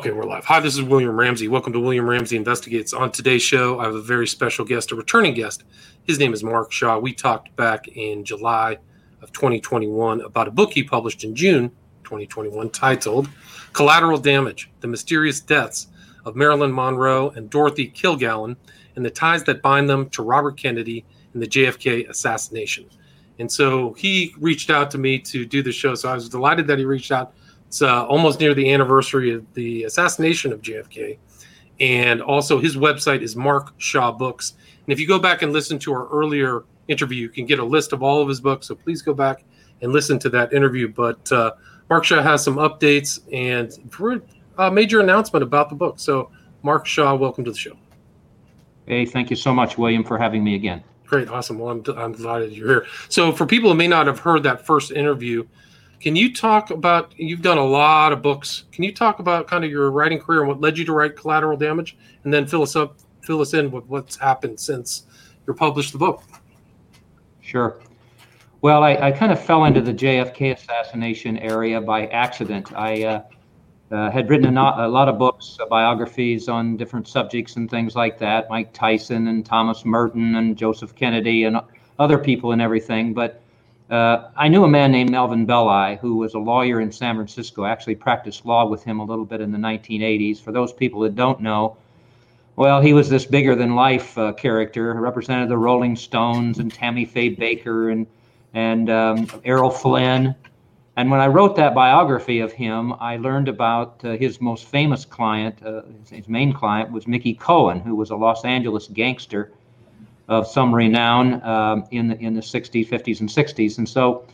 Okay, we're live. Hi, this is William Ramsey. Welcome to William Ramsey Investigates. On today's show, I have a very special guest, a returning guest. His name is Mark Shaw. We talked back in July of 2021 about a book he published in June 2021 titled Collateral Damage, The Mysterious Deaths of Marilyn Monroe and Dorothy Kilgallen and the Ties That Bind Them to Robert Kennedy and the JFK Assassination. And so he reached out to me to do the show, so I was delighted that he reached out. It's almost near the anniversary of the assassination of JFK. And also his website is MarkShawBooks.com. And if you go back and listen to our earlier interview, you can get a list of all of his books. So please go back and listen to that interview. But Mark Shaw has some updates and a major announcement about the book. So Mark Shaw, welcome to the show. Hey, thank you so much, William, for having me again. Great. Awesome. Well, I'm delighted you're here. So for people who may not have heard that first interview, can you talk about, you've done a lot of books. Can you talk about kind of your writing career and what led you to write Collateral Damage? And then fill us in with what's happened since you published the book. Sure. Well, I kind of fell into the JFK assassination area by accident. I had written a lot of books, biographies on different subjects and things like that, Mike Tyson and Thomas Merton and Joseph Kennedy and other people and everything. But I knew a man named Melvin Belli, who was a lawyer in San Francisco. I actually practiced law with him a little bit in the 1980s. For those people that don't know, well, he was this bigger-than-life character who represented the Rolling Stones and Tammy Faye Baker and Errol Flynn. And when I wrote that biography of him, I learned about his most famous client. His main client was Mickey Cohen, who was a Los Angeles gangster of some renown in the 60s, 50s, and 60s. And so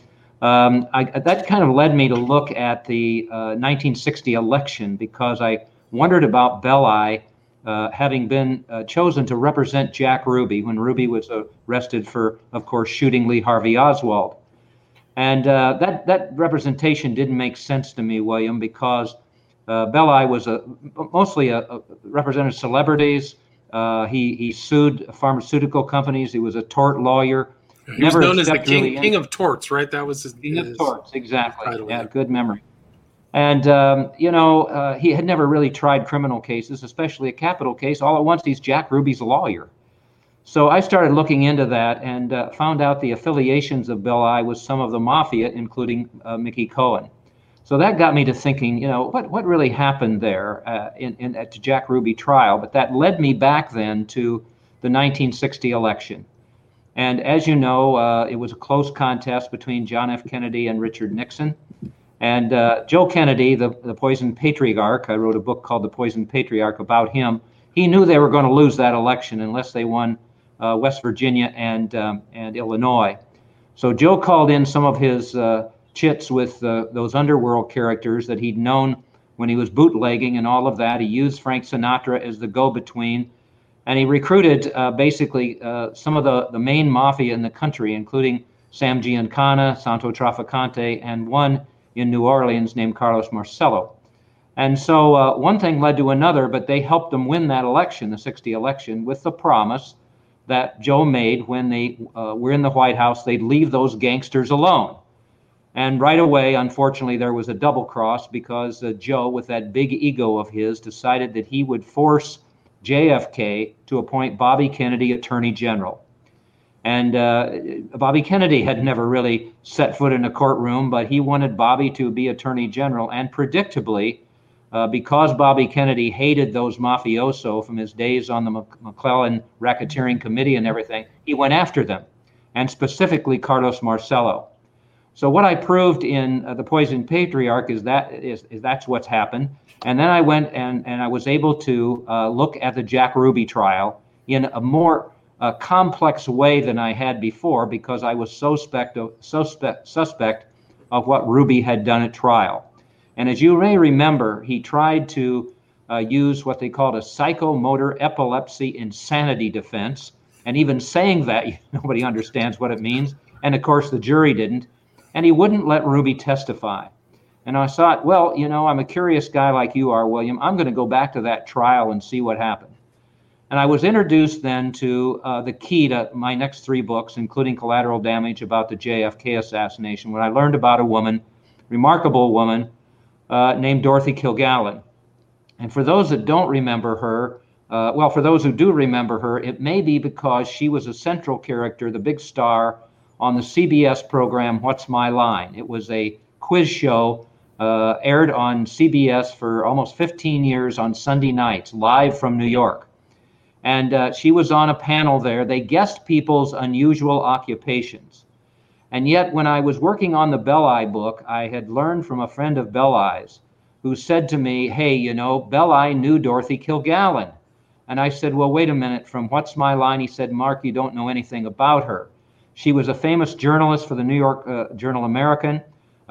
that kind of led me to look at the 1960 election, because I wondered about Belli having been chosen to represent Jack Ruby when Ruby was arrested for, of course, shooting Lee Harvey Oswald. And that representation didn't make sense to me, William, because Belli was mostly represented celebrities. He sued pharmaceutical companies. He was a tort lawyer. He was known as the king of torts, right? That was his king of torts, exactly. Yeah, good memory. And he had never really tried criminal cases, especially a capital case. All at once, he's Jack Ruby's lawyer. So I started looking into that and found out the affiliations of Belli with some of the mafia, including Mickey Cohen. So that got me to thinking, what really happened there at the Jack Ruby trial? But that led me back then to the 1960 election. And as you know, it was a close contest between John F. Kennedy and Richard Nixon. And Joe Kennedy, the Poison Patriarch, I wrote a book called The Poison Patriarch about him. He knew they were going to lose that election unless they won West Virginia and Illinois. So Joe called in some of his chits with those underworld characters that he'd known when he was bootlegging and all of that. He used Frank Sinatra as the go-between, and he recruited basically some of the main mafia in the country, including Sam Giancana, Santo Trafficante, and one in New Orleans named Carlos Marcello. And so one thing led to another, but they helped them win that election, the 60 election, with the promise that Joe made when they were in the White House, they'd leave those gangsters alone. And right away, unfortunately, there was a double cross, because Joe, with that big ego of his, decided that he would force JFK to appoint Bobby Kennedy Attorney General. And Bobby Kennedy had never really set foot in a courtroom, but he wanted Bobby to be Attorney General. And predictably, because Bobby Kennedy hated those mafioso from his days on the McClellan Racketeering Committee and everything, he went after them, and specifically Carlos Marcello. So what I proved in The Poison Patriarch is that's what's happened. And then I went and I was able to look at the Jack Ruby trial in a more complex way than I had before, because I was suspect of what Ruby had done at trial. And as you may remember, he tried to use what they called a psychomotor epilepsy insanity defense. And even saying that, nobody understands what it means. And of course, the jury didn't. And he wouldn't let Ruby testify. And I thought, well, I'm a curious guy like you are, William. I'm going to go back to that trial and see what happened. And I was introduced then to the key to my next three books, including Collateral Damage, about the JFK assassination, when I learned about a woman, remarkable woman, named Dorothy Kilgallen. And for those that don't remember her, well, for those who do remember her, it may be because she was a central character, the big star, on the CBS program, What's My Line? It was a quiz show aired on CBS for almost 15 years on Sunday nights, live from New York. And she was on a panel there. They guessed people's unusual occupations. And yet, when I was working on the Belli book, I had learned from a friend of Belli's who said to me, hey, you know, Belli knew Dorothy Kilgallen. And I said, well, wait a minute, from What's My Line? He said, Mark, you don't know anything about her. She was a famous journalist for the New York Journal-American,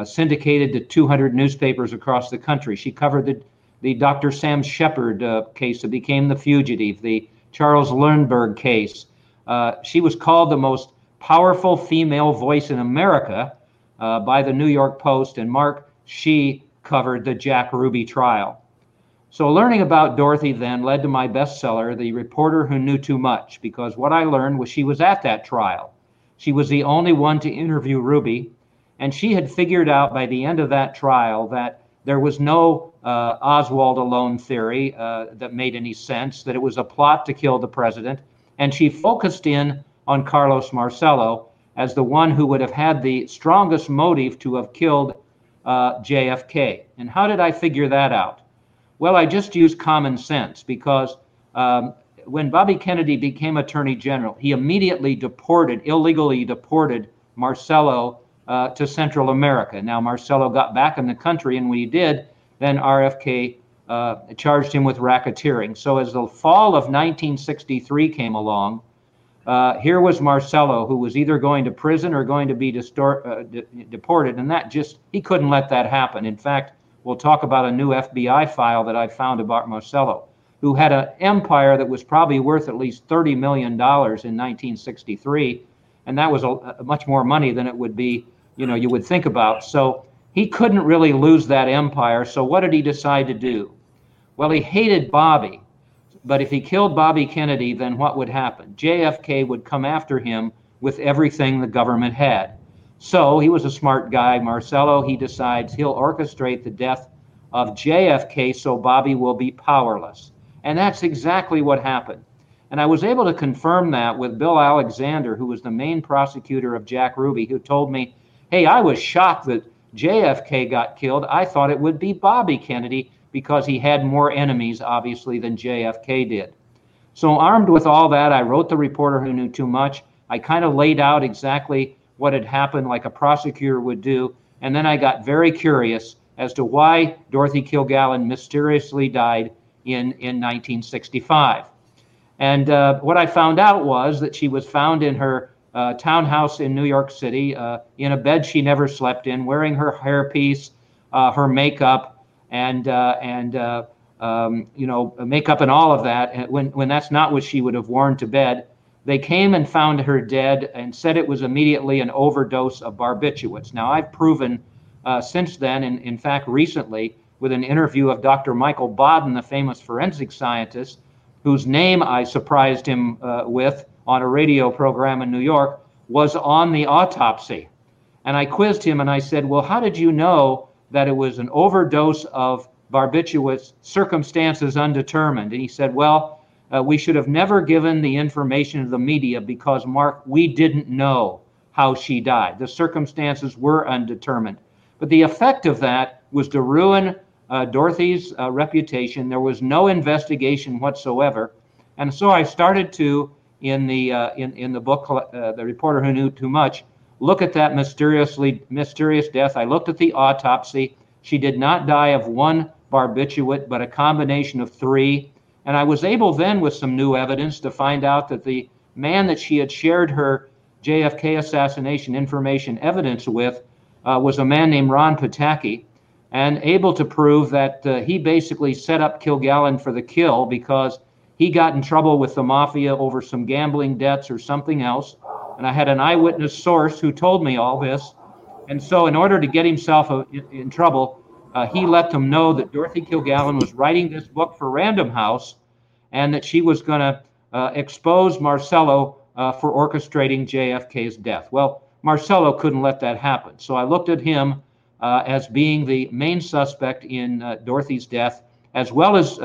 syndicated to 200 newspapers across the country. She covered the Dr. Sam Shepard case that became The Fugitive, the Charles Lindbergh case. She was called the most powerful female voice in America by the New York Post, and Mark, she covered the Jack Ruby trial. So learning about Dorothy then led to my bestseller, The Reporter Who Knew Too Much, because what I learned was she was at that trial. She was the only one to interview Ruby, and she had figured out by the end of that trial that there was no Oswald alone theory that made any sense, that it was a plot to kill the president, and she focused in on Carlos Marcello as the one who would have had the strongest motive to have killed JFK. And how did I figure that out? Well, I just used common sense, because when Bobby Kennedy became Attorney General, he immediately illegally deported Marcello to Central America. Now, Marcello got back in the country, and when he did, then RFK charged him with racketeering. So as the fall of 1963 came along, here was Marcello, who was either going to prison or going to be deported, and he couldn't let that happen. In fact, we'll talk about a new FBI file that I found about Marcello, who had an empire that was probably worth at least $30 million in 1963, and that was much more money than it would be, you would think about. So he couldn't really lose that empire. So what did he decide to do? Well, he hated Bobby, but if he killed Bobby Kennedy, then what would happen? JFK would come after him with everything the government had. So he was a smart guy, Marcello. He decides he'll orchestrate the death of JFK so Bobby will be powerless. And that's exactly what happened. And I was able to confirm that with Bill Alexander, who was the main prosecutor of Jack Ruby, who told me, hey, I was shocked that JFK got killed. I thought it would be Bobby Kennedy because he had more enemies, obviously, than JFK did. So armed with all that, I wrote The Reporter Who Knew Too Much. I kind of laid out exactly what had happened like a prosecutor would do. And then I got very curious as to why Dorothy Kilgallen mysteriously died in 1965. And what I found out was that she was found in her townhouse in New York City, in a bed she never slept in, wearing her hairpiece, her makeup, and makeup and all of that, and when that's not what she would have worn to bed. They came and found her dead and said it was immediately an overdose of barbiturates. Now, I've proven since then, and in fact recently, with an interview of Dr. Michael Bodden, the famous forensic scientist, whose name I surprised him with on a radio program in New York, was on the autopsy. And I quizzed him and I said, well, how did you know that it was an overdose of barbiturates, circumstances undetermined? And he said, well, we should have never given the information to the media because, Mark, we didn't know how she died. The circumstances were undetermined. But the effect of that was to ruin Dorothy's reputation. There was no investigation whatsoever. And so I started to, in the book, The Reporter Who Knew Too Much, look at that mysterious death. I looked at the autopsy. She did not die of one barbiturate, but a combination of three. And I was able then, with some new evidence, to find out that the man that she had shared her JFK assassination information evidence with was a man named Ron Pataki, and able to prove that he basically set up Kilgallen for the kill because he got in trouble with the mafia over some gambling debts or something else. And I had an eyewitness source who told me all this. And so in order to get himself in trouble, he let them know that Dorothy Kilgallen was writing this book for Random House and that she was going to expose Marcello for orchestrating JFK's death. Well, Marcello couldn't let that happen. So I looked at him as being the main suspect in Dorothy's death as well as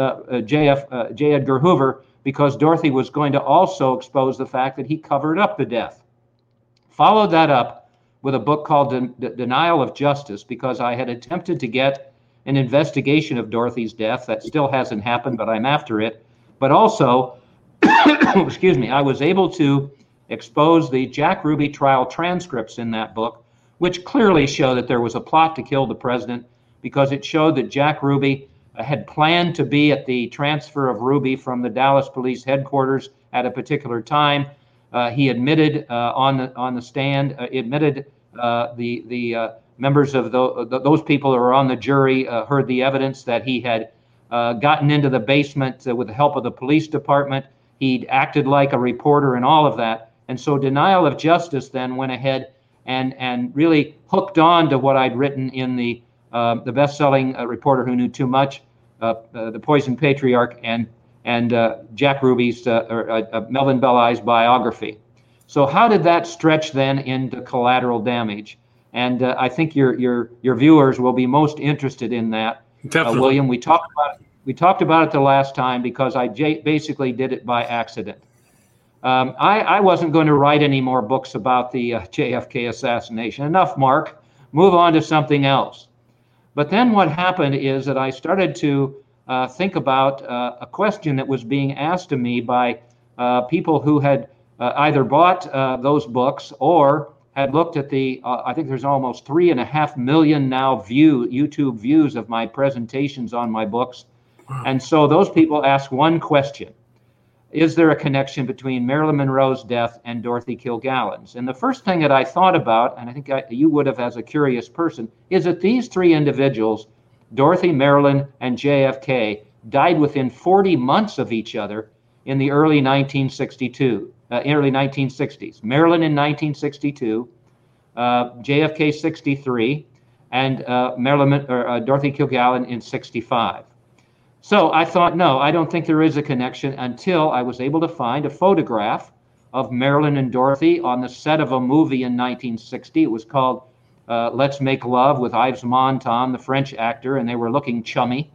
J. Edgar Hoover, because Dorothy was going to also expose the fact that he covered up the death. Followed that up with a book called Denial of Justice, because I had attempted to get an investigation of Dorothy's death. That still hasn't happened, but I'm after it. But also, excuse me, I was able to expose the Jack Ruby trial transcripts in that book, which clearly show that there was a plot to kill the president, because it showed that Jack Ruby had planned to be at the transfer of Ruby from the Dallas police headquarters at a particular time. He admitted on the stand, admitted the members of those people who were on the jury heard the evidence that he had gotten into the basement with the help of the police department. He'd acted like a reporter and all of that. And so Denial of Justice then went ahead and really hooked on to what I'd written in the best-selling Reporter Who Knew Too Much, The Poison Patriarch, and Jack Ruby's, or Melvin Belli's biography. So how did that stretch then into Collateral Damage? And I think your viewers will be most interested in that. Definitely. William, we talked about it the last time because I basically did it by accident. I wasn't going to write any more books about the JFK assassination. Enough, Mark. Move on to something else. But then what happened is that I started to think about a question that was being asked of me by people who had either bought those books or had looked at the, I think there's almost 3.5 million now YouTube views of my presentations on my books. Wow. And so those people asked one question. Is there a connection between Marilyn Monroe's death and Dorothy Kilgallen's? And the first thing that I thought about, and I think you would have as a curious person, is that these three individuals, Dorothy, Marilyn, and JFK, died within 40 months of each other in the early 1960s. Marilyn in 1962, JFK 63, and Dorothy Kilgallen in 65. So I thought, no, I don't think there is a connection until I was able to find a photograph of Marilyn and Dorothy on the set of a movie in 1960. It was called Let's Make Love with Yves Montand, the French actor, and they were looking chummy.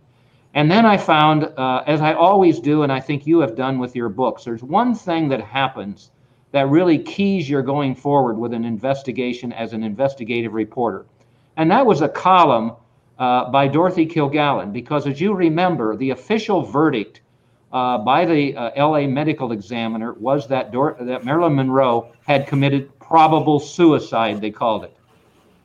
And then I found, as I always do, and I think you have done with your books, there's one thing that happens that really keys your going forward with an investigation as an investigative reporter. And that was a column by Dorothy Kilgallen, because as you remember, the official verdict by the LA medical examiner was that that Marilyn Monroe had committed probable suicide, they called it.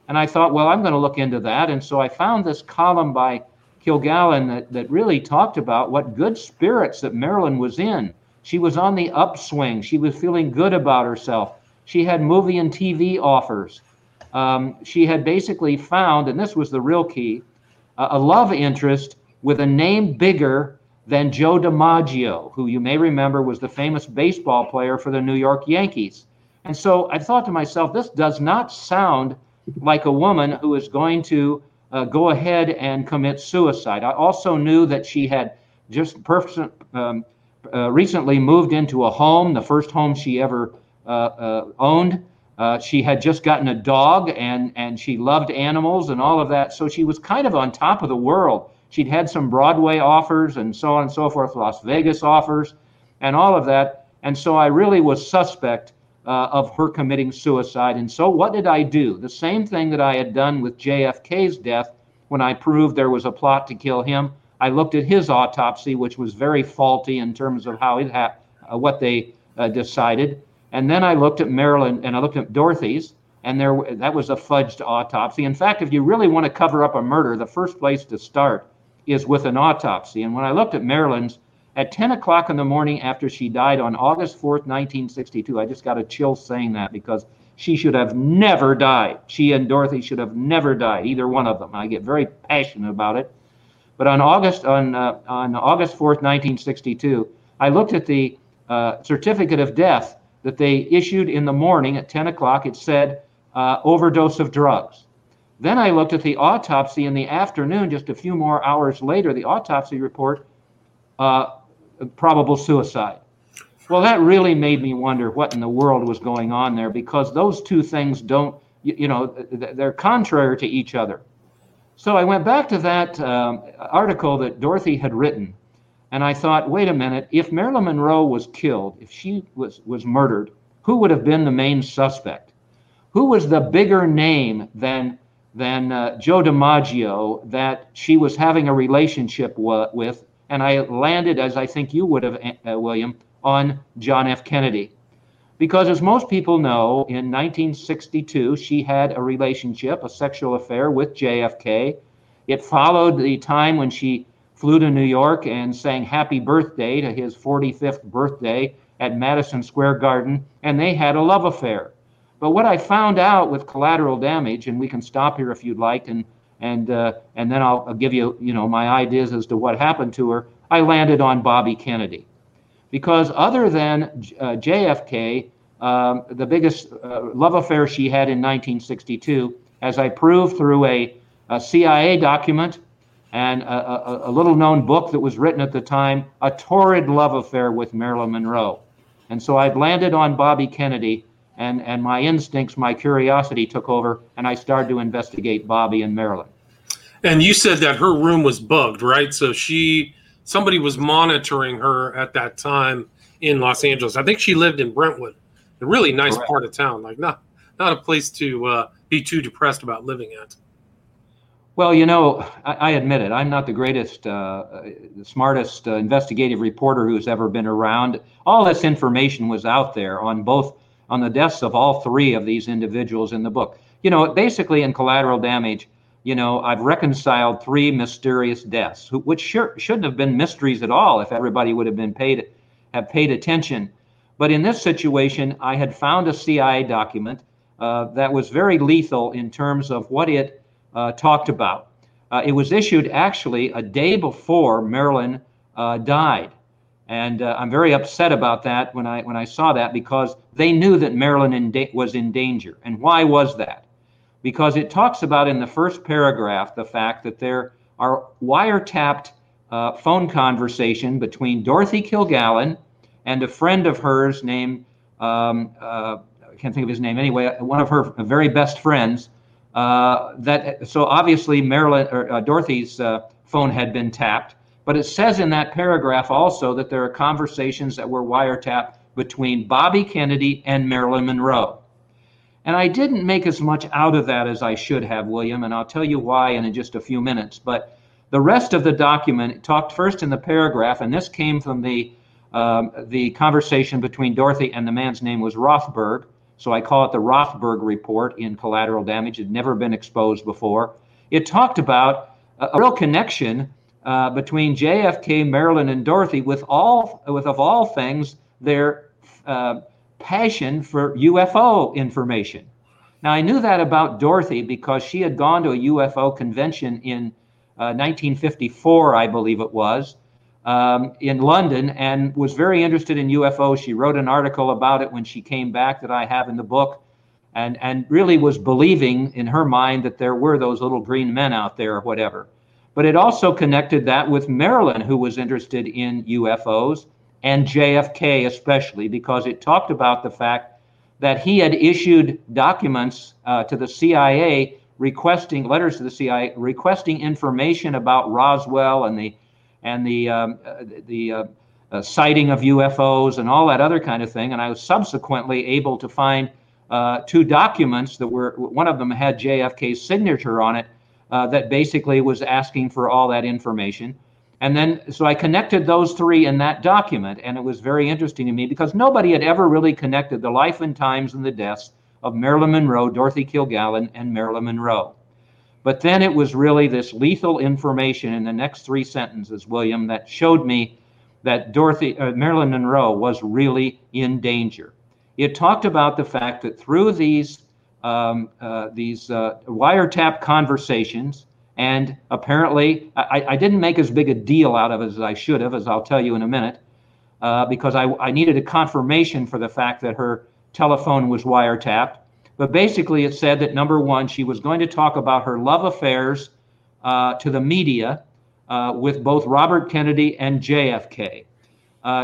And I thought, well, I'm going to look into that. And so I found this column by Kilgallen that really talked about what good spirits that Marilyn was in. She was on the upswing. She was feeling good about herself. She had movie and TV offers. She had basically found, and this was the real key, a love interest with a name bigger than Joe DiMaggio, who you may remember was the famous baseball player for the New York Yankees. And so I thought to myself, this does not sound like a woman who is going to go ahead and commit suicide. I also knew that she had just recently moved into a home, the first home she ever owned. She had just gotten a dog, and she loved animals and all of that. So she was kind of on top of the world. She'd had some Broadway offers and so on and so forth, Las Vegas offers and all of that. And so I really was suspect of her committing suicide. And so what did I do? The same thing that I had done with JFK's death when I proved there was a plot to kill him. I looked at his autopsy, which was very faulty in terms of how it what they decided. And then I looked at Marilyn, and I looked at Dorothy's, and that was a fudged autopsy. In fact, if you really want to cover up a murder, the first place to start is with an autopsy. And when I looked at Marilyn's, at 10 o'clock in the morning after she died on August 4th, 1962, I just got a chill saying that because she should have never died. She and Dorothy should have never died, either one of them. I get very passionate about it. But on August 4th, 1962, I looked at the certificate of death that they issued in the morning at 10 o'clock. It said overdose of drugs. Then I looked at the autopsy in the afternoon, just a few more hours later, the autopsy report, probable suicide. Well, that really made me wonder what in the world was going on there, because those two things don't, they're contrary to each other. So I went back to that article that Dorothy had written, and I thought, wait a minute, if Marilyn Monroe was killed, if she was murdered, who would have been the main suspect? Who was the bigger name than Joe DiMaggio that she was having a relationship with? And I landed, as I think you would have, William, on John F. Kennedy. Because as most people know, in 1962, she had a relationship, a sexual affair with JFK. It followed the time when she flew to New York and sang happy birthday to his 45th birthday at Madison Square Garden, and they had a love affair. But what I found out with Collateral Damage, and we can stop here if you'd like, and then I'll give you, my ideas as to what happened to her. I landed on Bobby Kennedy, because other than JFK, the biggest love affair she had in 1962, as I proved through a CIA document and a little-known book that was written at the time, a torrid love affair with Marilyn Monroe. And so I've landed on Bobby Kennedy, and my instincts, my curiosity took over, and I started to investigate Bobby and Marilyn. And you said that her room was bugged, right? So somebody was monitoring her at that time in Los Angeles. I think she lived in Brentwood, a really nice Correct. Part of town, like not a place to be too depressed about living at. Well, I admit it. I'm not the greatest, smartest investigative reporter who's ever been around. All this information was out there on the deaths of all three of these individuals in the book. Basically in Collateral Damage, I've reconciled three mysterious deaths, which shouldn't have been mysteries at all if everybody would have paid attention. But in this situation, I had found a CIA document that was very lethal in terms of what it talked about. It was issued actually a day before Marilyn died, and I'm very upset about that when I saw that, because they knew that Marilyn was in danger. And why was that? Because it talks about in the first paragraph the fact that there are wiretapped phone conversation between Dorothy Kilgallen and a friend of hers named, I can't think of his name anyway, one of her very best friends. So obviously Marilyn or Dorothy's phone had been tapped, but it says in that paragraph also that there are conversations that were wiretapped between Bobby Kennedy and Marilyn Monroe. And I didn't make as much out of that as I should have, William, and I'll tell you why in just a few minutes. But the rest of the document talked first in the paragraph, and this came from the conversation between Dorothy, and the man's name was Rothberg. So I call it the Rothberg report in Collateral Damage. It had never been exposed before. It talked about a real connection between JFK, Marilyn, and Dorothy with, of all things, their passion for UFO information. Now, I knew that about Dorothy because she had gone to a UFO convention in 1954, I believe it was, in London, and was very interested in UFOs. She wrote an article about it when she came back that I have in the book, and really was believing in her mind that there were those little green men out there or whatever. But it also connected that with Marilyn, who was interested in UFOs, and JFK especially, because it talked about the fact that he had issued documents to the CIA, requesting letters to the CIA, requesting information about Roswell and the sighting of UFOs and all that other kind of thing. And I was subsequently able to find two documents that were, one of them had JFK's signature on it, that basically was asking for all that information. And then, so I connected those three in that document, and it was very interesting to me because nobody had ever really connected the life and times and the deaths of Marilyn Monroe, Dorothy Kilgallen, and Marilyn Monroe. But then it was really this lethal information in the next three sentences, William, that showed me that Marilyn Monroe was really in danger. It talked about the fact that through these wiretap conversations, and apparently, I didn't make as big a deal out of it as I should have, as I'll tell you in a minute, because I needed a confirmation for the fact that her telephone was wiretapped. But basically, it said that, number one, she was going to talk about her love affairs to the media with both Robert Kennedy and JFK.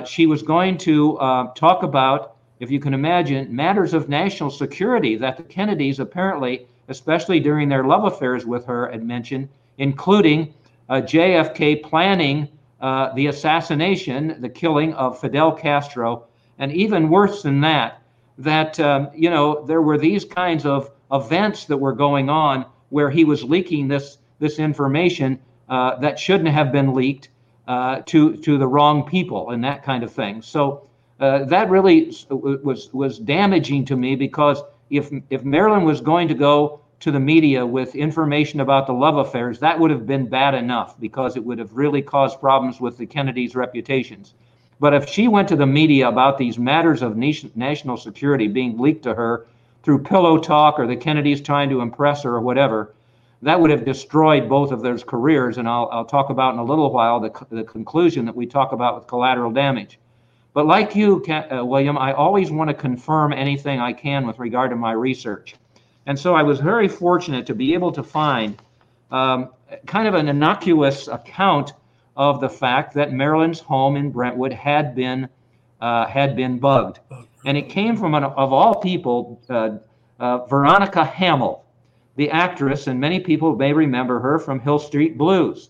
She was going to talk about, if you can imagine, matters of national security that the Kennedys apparently, especially during their love affairs with her, had mentioned including JFK planning the assassination, the killing of Fidel Castro, and even worse than that, there were these kinds of events that were going on where he was leaking this information that shouldn't have been leaked to the wrong people and that kind of thing. So that really was damaging to me, because if Marilyn was going to go to the media with information about the love affairs, that would have been bad enough, because it would have really caused problems with the Kennedys' reputations. But if she went to the media about these matters of national security being leaked to her through pillow talk or the Kennedys trying to impress her or whatever, that would have destroyed both of their careers. And I'll talk about in a little while the conclusion that we talk about with Collateral Damage. But like you, William, I always want to confirm anything I can with regard to my research. And so I was very fortunate to be able to find kind of an innocuous account of the fact that Marilyn's home in Brentwood had been bugged. And it came from, of all people, Veronica Hamill, the actress, and many people may remember her from Hill Street Blues.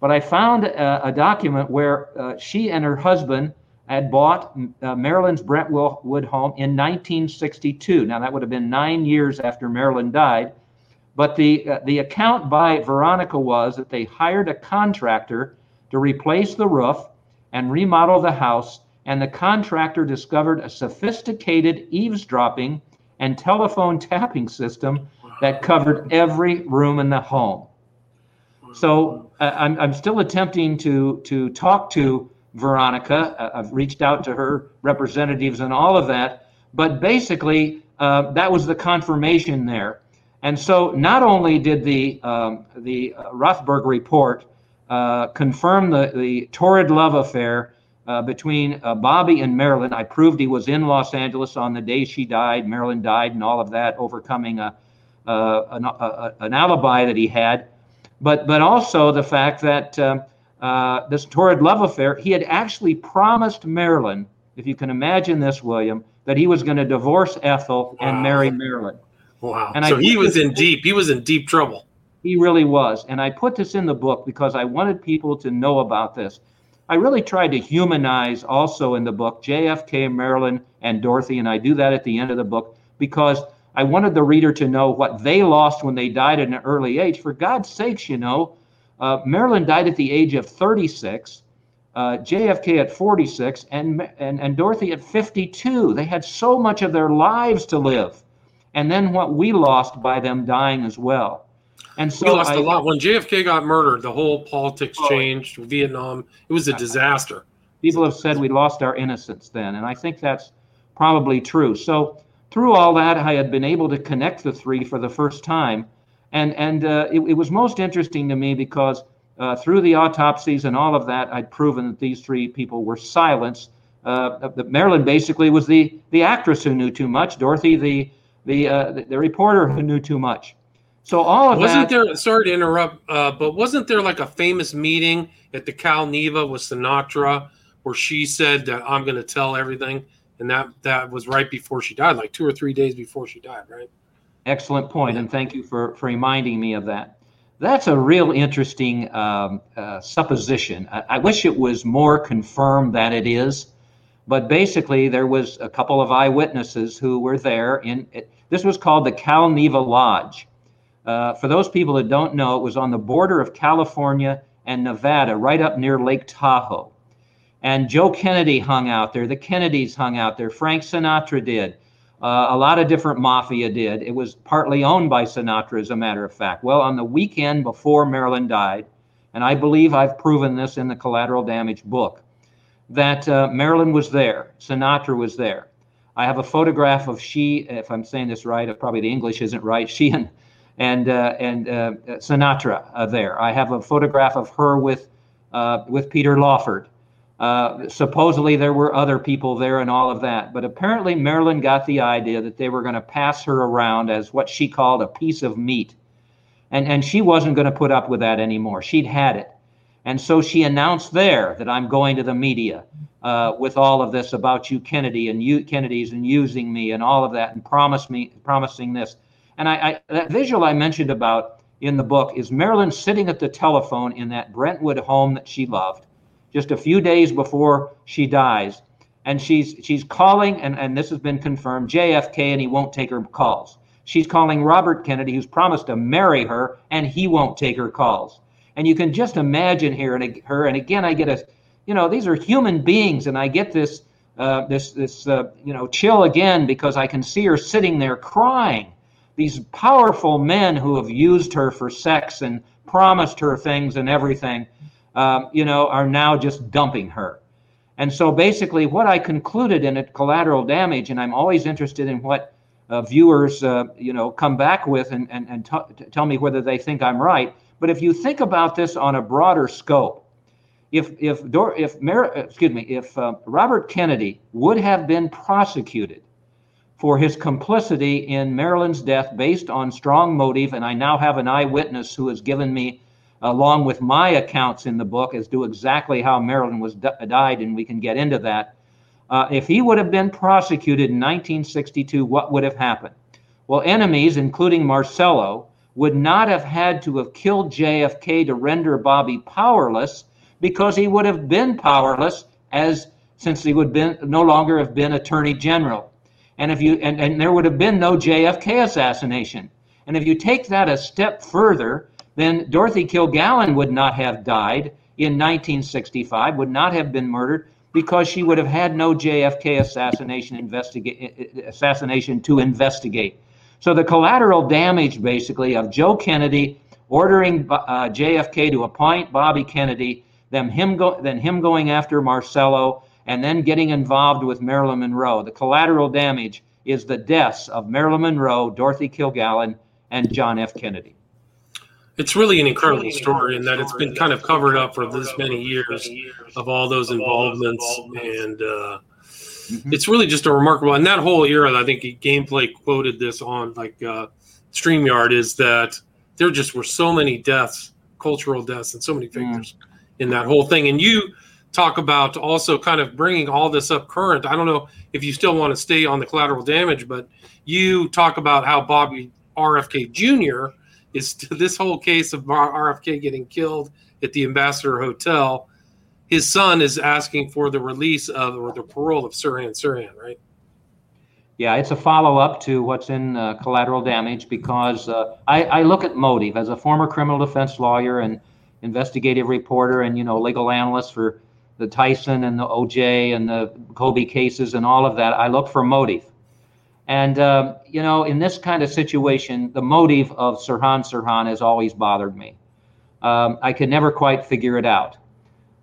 But I found a document where she and her husband had bought Marilyn's Brentwood home in 1962. Now, that would have been 9 years after Marilyn died. But the account by Veronica was that they hired a contractor to replace the roof and remodel the house, and the contractor discovered a sophisticated eavesdropping and telephone tapping system that covered every room in the home. So I'm still attempting to talk to Veronica. I've reached out to her representatives and all of that, but basically that was the confirmation there. And so not only did the Rothberg report confirm the torrid love affair between Bobby and Marilyn. I proved he was in Los Angeles on the day she died, Marilyn died, and all of that, overcoming an alibi that he had, but also the fact that this torrid love affair, he had actually promised Marilyn, if you can imagine this, William, that he was going to divorce Ethel and marry Marilyn. Wow! And so he was in deep trouble. He really was. And I put this in the book because I wanted people to know about this. I really tried to humanize also in the book JFK, Marilyn, and Dorothy, and I do that at the end of the book because I wanted the reader to know what they lost when they died at an early age. For God's sakes, Marilyn died at the age of 36, JFK at 46, and Dorothy at 52. They had so much of their lives to live. And then what we lost by them dying as well. And so we lost a lot. When JFK got murdered, the whole politics changed, Vietnam. It was a disaster. People have said we lost our innocence then, and I think that's probably true. So through all that, I had been able to connect the three for the first time. And it was most interesting to me because through the autopsies and all of that, I'd proven that these three people were silenced. Marilyn basically was the actress who knew too much. Dorothy, the reporter who knew too much. So all of sorry to interrupt, but wasn't there like a famous meeting at the Cal Neva with Sinatra where she said that I'm going to tell everything, and that was right before she died, like 2 or 3 days before she died, right? Excellent point, and thank you for reminding me of that. That's a real interesting supposition. I wish it was more confirmed that it is, but basically there was a couple of eyewitnesses who were there. This was called the Cal Neva Lodge. For those people that don't know, it was on the border of California and Nevada, right up near Lake Tahoe. And Joe Kennedy hung out there. The Kennedys hung out there. Frank Sinatra did. A lot of different mafia did. It was partly owned by Sinatra, as a matter of fact. Well, on the weekend before Marilyn died, and I believe I've proven this in the Collateral Damage book, that Marilyn was there. Sinatra was there. I have a photograph of if I'm saying this right, probably the English isn't right, she and Sinatra there. I have a photograph of her with Peter Lawford. Supposedly there were other people there and all of that, but apparently Marilyn got the idea that they were going to pass her around as what she called a piece of meat, and she wasn't going to put up with that anymore. She'd had it, and so she announced there that I'm going to the media with all of this about you, Kennedy, and you Kennedys, and using me and all of that, and promising this. And that visual I mentioned about in the book is Marilyn sitting at the telephone in that Brentwood home that she loved just a few days before she dies. And she's calling, and this has been confirmed, JFK, and he won't take her calls. She's calling Robert Kennedy, who's promised to marry her, and he won't take her calls. And you can just imagine here and her. And again, I get a, you know, these are human beings, and I get this, chill again, because I can see her sitting there crying. These powerful men who have used her for sex and promised her things and everything, are now just dumping her. And so basically what I concluded in it, Collateral Damage, and I'm always interested in what viewers, come back with and tell me whether they think I'm right. But if you think about this on a broader scope, if Robert Kennedy would have been prosecuted for his complicity in Marilyn's death based on strong motive, and I now have an eyewitness who has given me, along with my accounts in the book, as to exactly how Marilyn was died, and we can get into that. If he would have been prosecuted in 1962, what would have happened? Well, enemies, including Marcello, would not have had to have killed JFK to render Bobby powerless, because he would have been powerless since he would no longer have been Attorney General. And and there would have been no JFK assassination. And if you take that a step further, then Dorothy Kilgallen would not have died in 1965, would not have been murdered, because she would have had no JFK assassination to investigate. So the collateral damage, basically, of Joe Kennedy ordering JFK to appoint Bobby Kennedy, then him going after Marcello, and then getting involved with Marilyn Monroe. The collateral damage is the deaths of Marilyn Monroe, Dorothy Kilgallen, and John F. Kennedy. It's really an incredible story in that it's been kind of covered up for this many years of all those involvements. And it's really just a remarkable, and that whole era, I think Gameplay quoted this on StreamYard, is that there just were so many deaths, cultural deaths, and so many figures in that whole thing. And you talk about also kind of bringing all this up current. I don't know if you still want to stay on the collateral damage, but you talk about how Bobby RFK Jr., is this whole case of RFK getting killed at the Ambassador Hotel. His son is asking for the release of, or the parole of, Sirhan Sirhan, right? Yeah, it's a follow-up to what's in Collateral Damage, because I look at motive as a former criminal defense lawyer and investigative reporter and, legal analyst for the Tyson and the OJ and the Kobe cases and all of that. I look for motive. And, in this kind of situation, the motive of Sirhan Sirhan has always bothered me. I could never quite figure it out.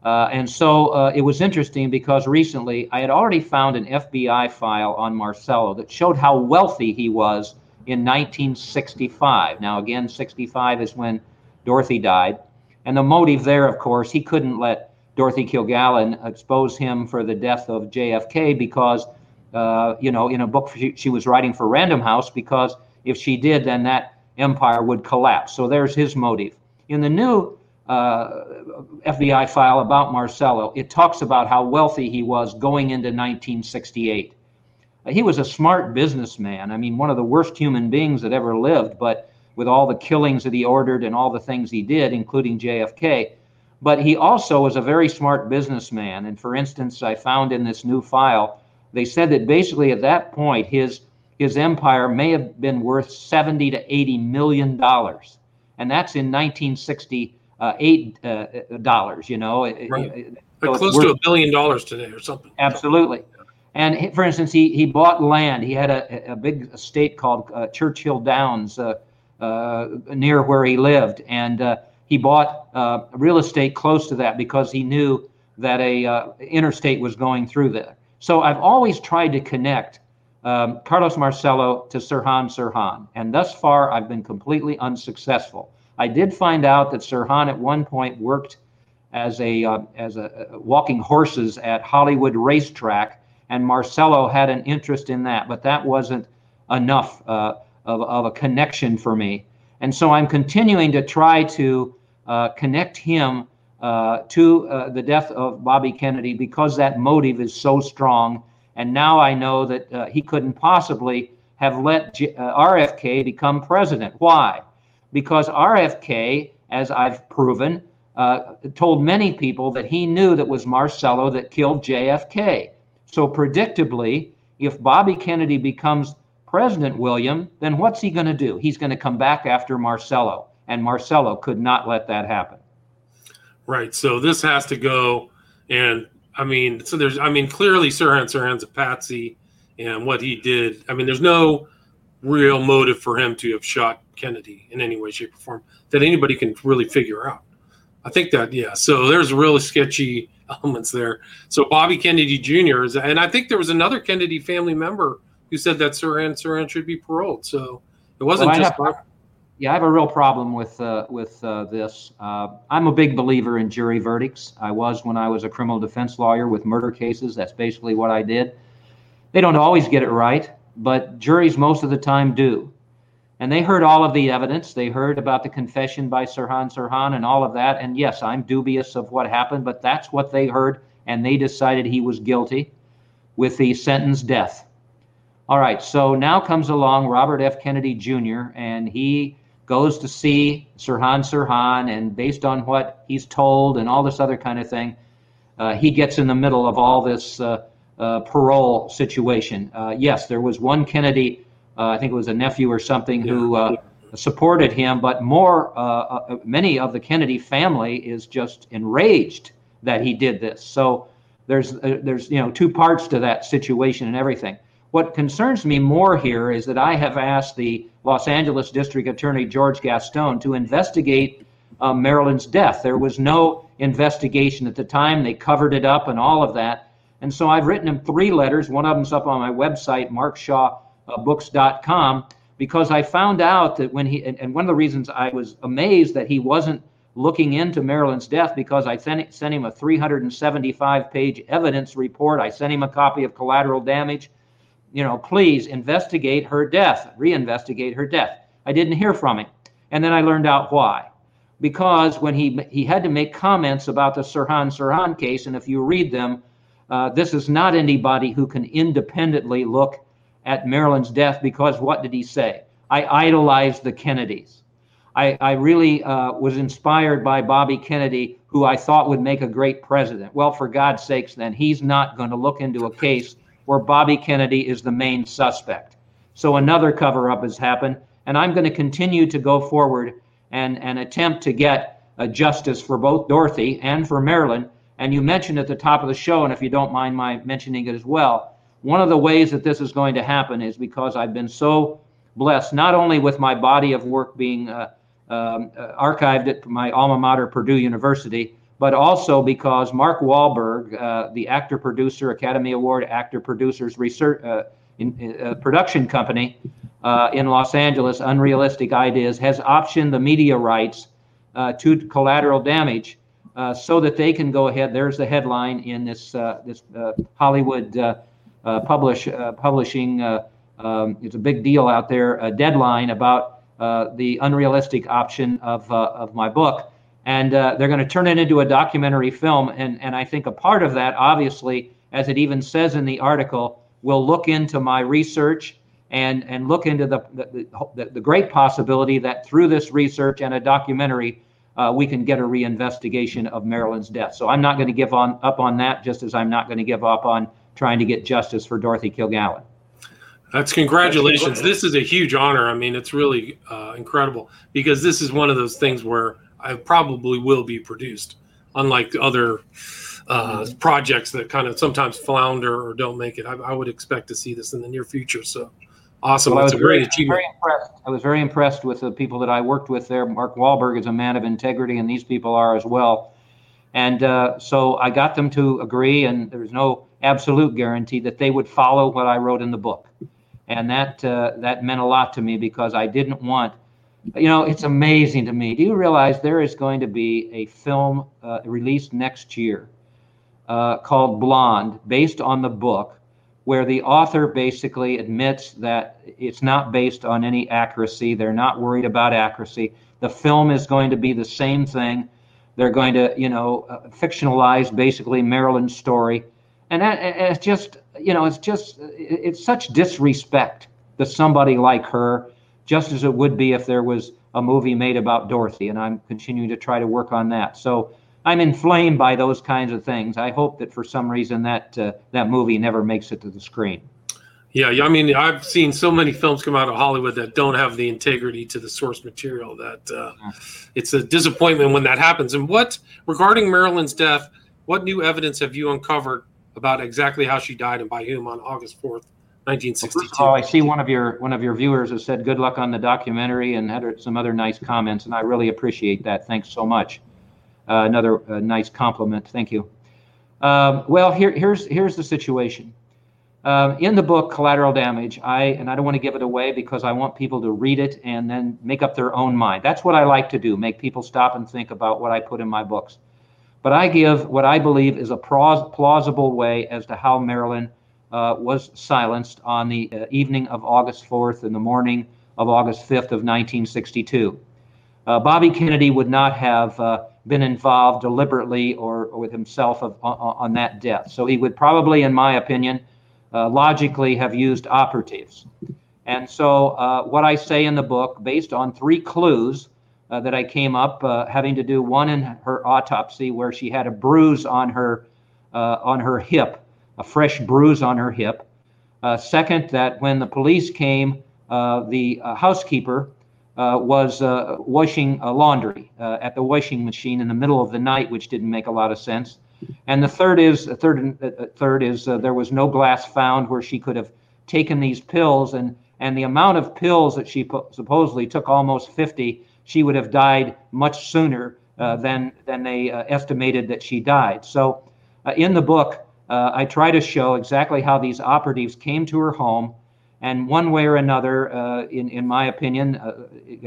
And so it was interesting, because recently I had already found an FBI file on Marcello that showed how wealthy he was in 1965. Now, again, 65 is when Dorothy died. And the motive there, of course, he couldn't let Dorothy Kilgallen expose him for the death of JFK, because in a book she was writing for Random House, because if she did, then that empire would collapse. So there's his motive. In the new FBI file about Marcello, it talks about how wealthy he was going into 1968. He was a smart businessman. I mean, one of the worst human beings that ever lived, but with all the killings that he ordered and all the things he did, including JFK. But he also was a very smart businessman. And for instance, I found in this new file, they said that basically at that point, his empire may have been worth $70 to $80 million. And that's in 1968 dollars, Right. So close to $1 billion today or something. Absolutely. And for instance, he bought land. He had a big estate called Churchill Downs near where he lived. And he bought real estate close to that, because he knew that a interstate was going through there. So I've always tried to connect Carlos Marcello to Sirhan Sirhan, and thus far I've been completely unsuccessful. I did find out that Sirhan at one point worked as a walking horses at Hollywood Racetrack, and Marcello had an interest in that, but that wasn't enough of a connection for me. And so I'm continuing to try to connect him to the death of Bobby Kennedy, because that motive is so strong. And now I know that he couldn't possibly have let RFK become president. Why? because RFK, as I've proven, told many people that he knew that was Marcello that killed JFK. So predictably, if Bobby Kennedy becomes President William, then what's he going to do? He's going to come back after Marcello, and Marcello could not let that happen. Right. So this has to go. And I mean, so there's, I mean, clearly Sirhan Sirhan's a patsy, and what he did, I mean, there's no real motive for him to have shot Kennedy in any way, shape, or form that anybody can really figure out. I think that, yeah, so there's really sketchy elements there. So Bobby Kennedy Jr. is, and I think there was another Kennedy family member who said that Sirhan should be paroled. So it wasn't I have a real problem with this. I'm a big believer in jury verdicts. I was when I was a criminal defense lawyer with murder cases. That's basically what I did. They don't always get it right, but juries most of the time do. And they heard all of the evidence. They heard about the confession by Sirhan Sirhan and all of that. And yes, I'm dubious of what happened, but that's what they heard. And they decided he was guilty with the sentence death. All right, so now comes along Robert F. Kennedy Jr., and he goes to see Sirhan Sirhan. And based on what he's told and all this other kind of thing, he gets in the middle of all this parole situation. Yes, there was one Kennedy, I think it was a nephew or something, who supported him, but many of the Kennedy family is just enraged that he did this. So there's two parts to that situation and everything. What concerns me more here is that I have asked the Los Angeles District Attorney George Gaston to investigate Marilyn's death. There was no investigation at the time. They covered it up and all of that. And so I've written him 3 letters. One of them's up on my website, MarkShawBooks.com, because I found out that when he, and one of the reasons I was amazed that he wasn't looking into Marilyn's death, because I sent him a 375-page evidence report. I sent him a copy of Collateral Damage. Please investigate her death, reinvestigate her death. I didn't hear from him. And then I learned out why. Because when he had to make comments about the Sirhan Sirhan case, and if you read them, this is not anybody who can independently look at Marilyn's death, because what did he say? I idolized the Kennedys. I really was inspired by Bobby Kennedy, who I thought would make a great president. Well, for God's sakes, then, he's not going to look into a case where Bobby Kennedy is the main suspect. So another cover-up has happened, and I'm going to continue to go forward and attempt to get justice for both Dorothy and for Marilyn. And you mentioned at the top of the show, and if you don't mind my mentioning it as well, one of the ways that this is going to happen is because I've been so blessed, not only with my body of work being archived at my alma mater, Purdue University, but also because Mark Wahlberg, the actor-producer, Academy Award actor-producers research production company in Los Angeles, Unrealistic Ideas, has optioned the media rights to Collateral Damage so that they can go ahead. There's the headline in this Hollywood publishing. It's a big deal out there. A deadline about the unrealistic option of my book. And they're going to turn it into a documentary film. And I think a part of that, obviously, as it even says in the article, will look into my research and look into the great possibility that through this research and a documentary, we can get a reinvestigation of Marilyn's death. So I'm not going to give up on that, just as I'm not going to give up on trying to get justice for Dorothy Kilgallen. That's congratulations. This is a huge honor. I mean, it's really incredible, because this is one of those things where I probably will be produced, unlike other projects that kind of sometimes flounder or don't make it. I would expect to see this in the near future. So awesome. Well, that's a great achievement. I was very impressed with the people that I worked with there. Mark Wahlberg is a man of integrity, and these people are as well. And so I got them to agree, and there's no absolute guarantee that they would follow what I wrote in the book. And that meant a lot to me, because I didn't want, it's amazing to me. Do you realize there is going to be a film released next year called Blonde, based on the book, where the author basically admits that it's not based on any accuracy. They're not worried about accuracy. The film is going to be the same thing. They're going to, fictionalize basically Marilyn's story. And it's just, it's such disrespect to somebody like her, just as it would be if there was a movie made about Dorothy, and I'm continuing to try to work on that. So I'm inflamed by those kinds of things. I hope that for some reason that that movie never makes it to the screen. Yeah, I mean, I've seen so many films come out of Hollywood that don't have the integrity to the source material that it's a disappointment when that happens. And what, regarding Marilyn's death, what new evidence have you uncovered about exactly how she died and by whom on August 4th, 1962? Well, first of all, I see one of your viewers has said good luck on the documentary and had some other nice comments, and I really appreciate that. Thanks so much. Another nice compliment. Thank you. Well, here's the situation. In the book Collateral Damage, I don't want to give it away because I want people to read it and then make up their own mind. That's what I like to do, make people stop and think about what I put in my books. But I give what I believe is a plausible way as to how Marilyn was silenced on the evening of August 4th and the morning of August 5th of 1962. Bobby Kennedy would not have been involved deliberately or with himself on that death. So he would probably, in my opinion, logically have used operatives. And so what I say in the book, based on three clues that I came up having to do, one in her autopsy where she had a bruise on her hip, a fresh bruise on her hip. Second, that when the police came, the housekeeper was washing laundry at the washing machine in the middle of the night, which didn't make a lot of sense. And the third is there was no glass found where she could have taken these pills, and the amount of pills that she supposedly took, almost 50, she would have died much sooner than they estimated that she died. So in the book, I try to show exactly how these operatives came to her home, and one way or another, in my opinion,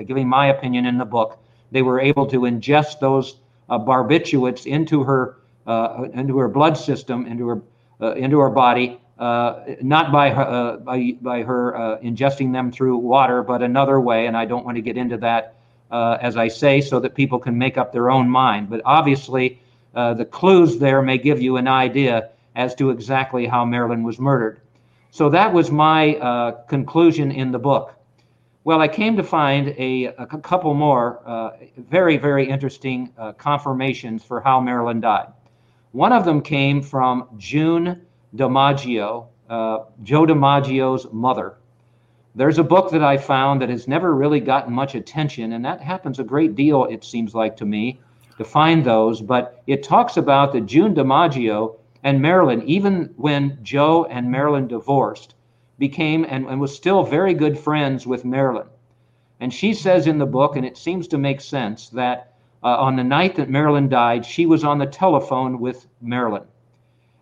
giving my opinion in the book, they were able to ingest those barbiturates into her blood system, into her body, not by her ingesting them through water, but another way. And I don't want to get into that, as I say, so that people can make up their own mind. But obviously, the clues there may give you an idea as to exactly how Marilyn was murdered. So that was my conclusion in the book. Well, I came to find a couple more very, very interesting confirmations for how Marilyn died. One of them came from June DiMaggio, Joe DiMaggio's mother. There's a book that I found that has never really gotten much attention, and that happens a great deal, it seems like to me, to find those, but it talks about that June DiMaggio and Marilyn, even when Joe and Marilyn divorced, became and was still very good friends with Marilyn. And she says in the book, and it seems to make sense, that on the night that Marilyn died, she was on the telephone with Marilyn.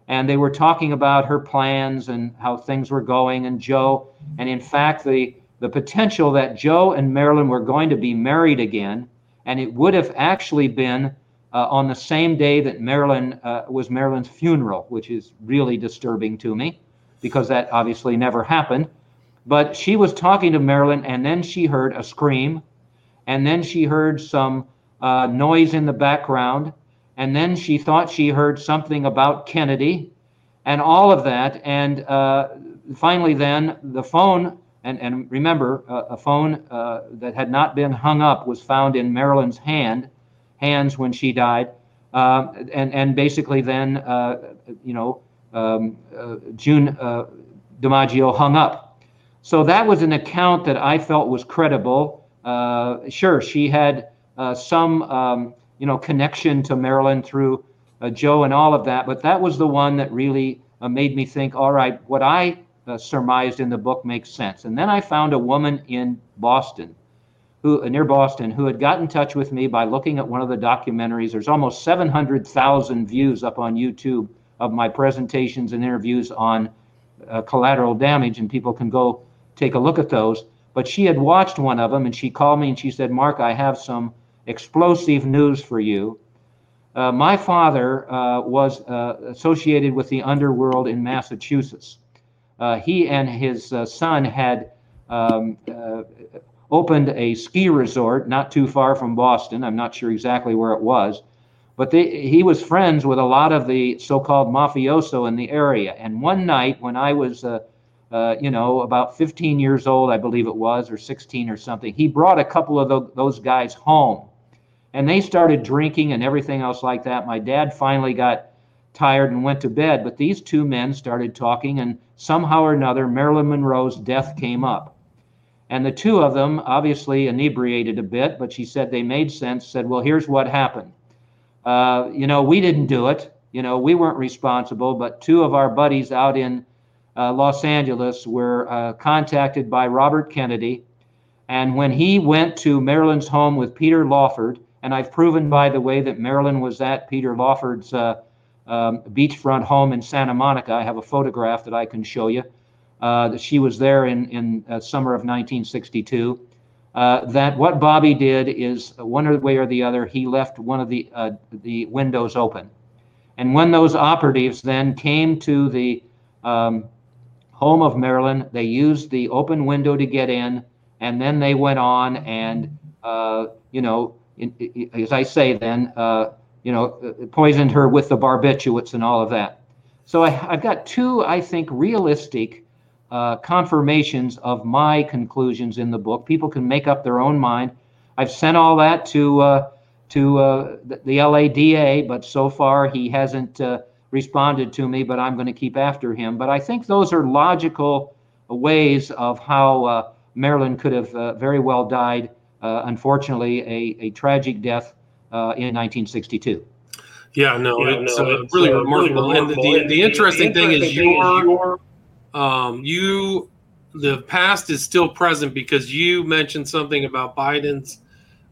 And they were talking about her plans and how things were going, and Joe. And in fact, the potential that Joe and Marilyn were going to be married again, and it would have actually been on the same day that Marilyn was Marilyn's funeral, which is really disturbing to me because that obviously never happened. But she was talking to Marilyn, and then she heard a scream, and then she heard some noise in the background, and then she thought she heard something about Kennedy and all of that, and finally then the phone, and remember a phone that had not been hung up was found in Marilyn's hands when she died, and basically then June DiMaggio hung up. So that was an account that I felt was credible. Sure, she had some connection to Marilyn through Joe and all of that, but that was the one that really made me think, all right, what I surmised in the book makes sense. And then I found a woman in Boston, who had got in touch with me by looking at one of the documentaries. There's almost 700,000 views up on YouTube of my presentations and interviews on collateral damage, and people can go take a look at those. But she had watched one of them, and she called me and she said, Mark, I have some explosive news for you. My father was associated with the underworld in Massachusetts. He and his son had opened a ski resort not too far from Boston. I'm not sure exactly where it was, but he was friends with a lot of the so-called mafioso in the area. And one night when I was about 15 years old, I believe it was, or 16 or something. He brought a couple of those guys home, and they started drinking and everything else like that. My dad finally got tired and went to bed, but these two men started talking, and somehow or another, Marilyn Monroe's death came up. And the two of them, obviously inebriated a bit, but she said they made sense, said, well, here's what happened. We didn't do it. We weren't responsible, but two of our buddies out in Los Angeles were contacted by Robert Kennedy. And when he went to Marilyn's home with Peter Lawford, and I've proven, by the way, that Marilyn was at Peter Lawford's beachfront home in Santa Monica. I have a photograph that I can show you. That she was there in summer of 1962, that what Bobby did is one way or the other, he left one of the windows open. And when those operatives then came to the home of Marilyn, they used the open window to get in, and then they went on and, as I say then, poisoned her with the barbiturates and all of that. So I've got two, I think, realistic confirmations of my conclusions in the book. People can make up their own mind. I've sent all that to the LADA, but so far he hasn't responded to me, but I'm going to keep after him. But I think those are logical ways of how Marilyn could have very well died, unfortunately, a tragic death in 1962. Yeah, no, it's really remarkable. And the interesting thing is your... the past is still present, because you mentioned something about Biden's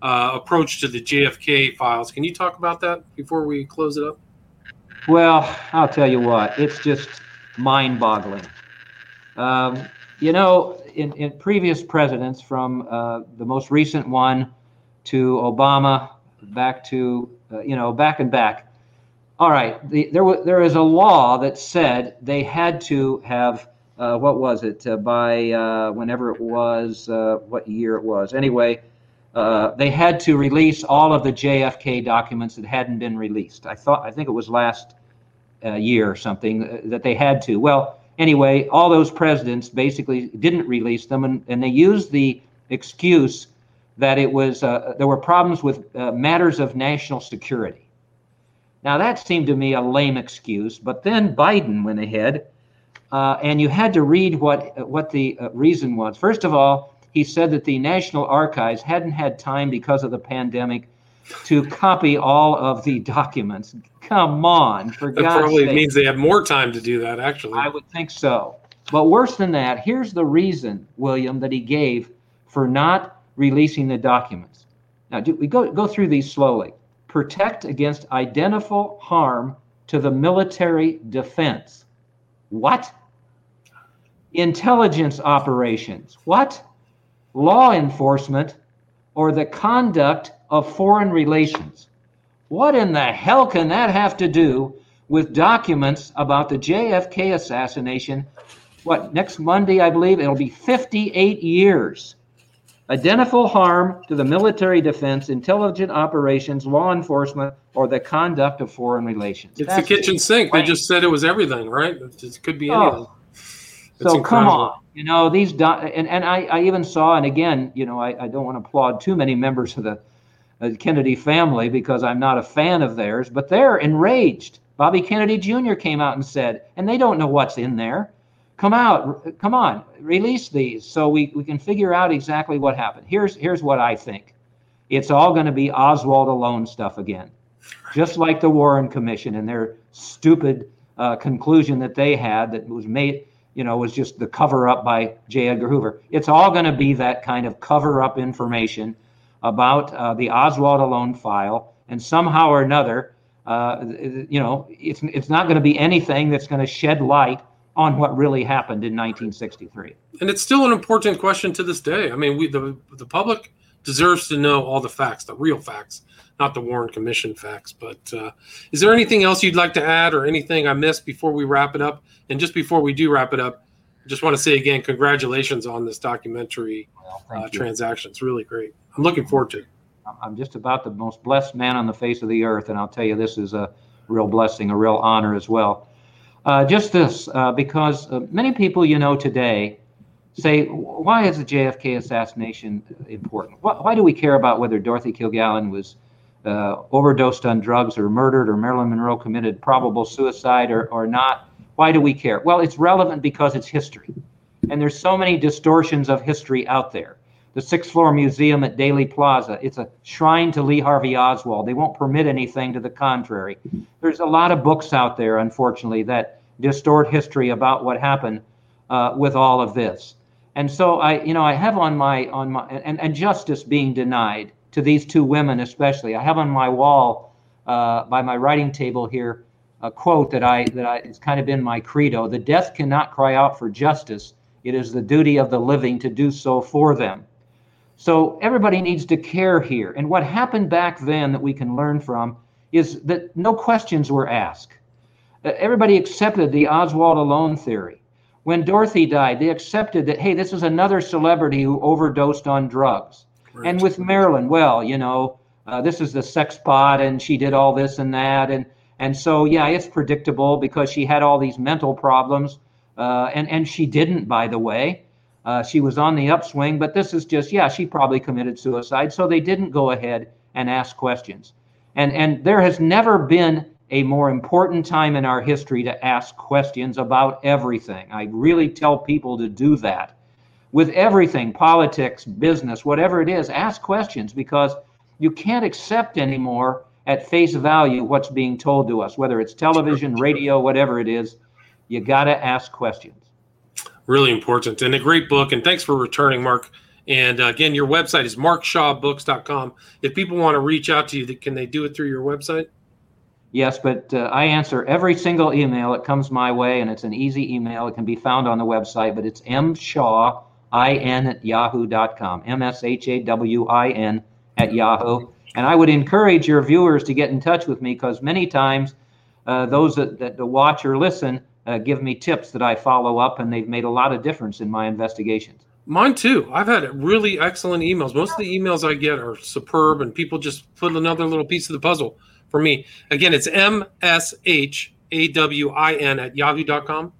approach to the JFK files. Can you talk about that before we close it up? Well, I'll tell you what, it's just mind-boggling. In previous presidents, from the most recent one to Obama, back to, back and back. All right, there is a law that said they had to have, they had to release all of the JFK documents that hadn't been released. I think it was last year or something that they had to. Well, anyway, all those presidents basically didn't release them, and they used the excuse that it was there were problems with matters of national security. Now, that seemed to me a lame excuse, but then Biden went ahead, and you had to read what the reason was. First of all, he said that the National Archives hadn't had time because of the pandemic to copy all of the documents. Come on, for God's sake. That probably means they have more time to do that, actually. I would think so. But worse than that, here's the reason, William, that he gave for not releasing the documents. Now, we go through these slowly. Protect against identifiable harm to the military defense. What? Intelligence operations. What? Law enforcement or the conduct of foreign relations. What in the hell can that have to do with documents about the JFK assassination? What, next Monday, I believe, it'll be 58 years. Identifiable harm to the military defense, intelligent operations, law enforcement, or the conduct of foreign relations. It's that's the kitchen sink. They just said it was everything, right? It could be anything. So incredible. Come on. These I even saw, and again, I don't want to applaud too many members of the Kennedy family because I'm not a fan of theirs, but they're enraged. Bobby Kennedy Jr. came out and said, and they don't know what's in there. Come out, come on, release these so we can figure out exactly what happened. Here's what I think. It's all going to be Oswald alone stuff again, just like the Warren Commission and their stupid conclusion that they had that was made, was just the cover up by J. Edgar Hoover. It's all going to be that kind of cover up information about the Oswald alone file, and somehow or another, it's not going to be anything that's going to shed light on what really happened in 1963. And it's still an important question to this day. I mean, the public deserves to know all the facts, the real facts, not the Warren Commission facts. But is there anything else you'd like to add or anything I missed before we wrap it up? And just before we do wrap it up, I just want to say again, congratulations on this documentary transaction. It's really great. I'm looking forward to it. I'm just about the most blessed man on the face of the earth. And I'll tell you, this is a real blessing, a real honor as well. Just this, because many people you know today say, why is the JFK assassination important? Why do we care about whether Dorothy Kilgallen was overdosed on drugs or murdered, or Marilyn Monroe committed probable suicide or not? Why do we care? Well, it's relevant because it's history. And there's so many distortions of history out there. The sixth floor museum at Daley Plaza, it's a shrine to Lee Harvey Oswald. They won't permit anything to the contrary. There's a lot of books out there, unfortunately, that distort history about what happened with all of this. And so I have on my and justice being denied to these two women especially. I have on my wall by my writing table here a quote that it's kind of been my credo: the death cannot cry out for justice. It is the duty of the living to do so for them. So everybody needs to care here. And what happened back then that we can learn from is that no questions were asked. Everybody accepted the Oswald alone theory. When Dorothy died, they accepted that, hey, this is another celebrity who overdosed on drugs. Right. And with Marilyn, well, this is the sex pot and she did all this and that. And so, yeah, it's predictable because she had all these mental problems. And she didn't, by the way. She was on the upswing, but this is just, she probably committed suicide. So they didn't go ahead and ask questions. And there has never been a more important time in our history to ask questions about everything. I really tell people to do that. With everything, politics, business, whatever it is, ask questions, because you can't accept anymore at face value what's being told to us, whether it's television, radio, whatever it is. You got to ask questions. Really important, and a great book, and thanks for returning, Mark. And again, your website is MarkShawBooks.com. If people want to reach out to you, can they do it through your website? Yes, but I answer every single email that comes my way, and it's an easy email. It can be found on the website, but it's mshawin@yahoo.com, MSHAWIN@yahoo. And I would encourage your viewers to get in touch with me, because many times those that watch or listen give me tips that I follow up, and they've made a lot of difference in my investigations. Mine too. I've had really excellent emails. Most of the emails I get are superb, and people just put another little piece of the puzzle for me. Again, it's MSHAWIN@yahoo.com.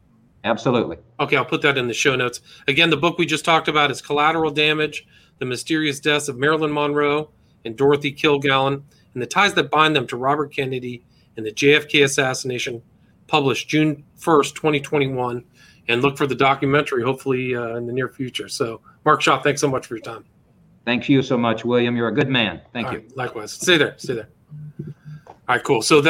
Absolutely. Okay, I'll put that in the show notes. Again, the book we just talked about is Collateral Damage, The Mysterious Deaths of Marilyn Monroe and Dorothy Kilgallen, and the Ties That Bind Them to Robert Kennedy and the JFK Assassination, published June 1st, 2021, and look for the documentary, hopefully in the near future. So Mark Shaw, thanks so much for your time. Thank you so much, William. You're a good man. Thank you. Likewise. Stay there. All right, cool. So that.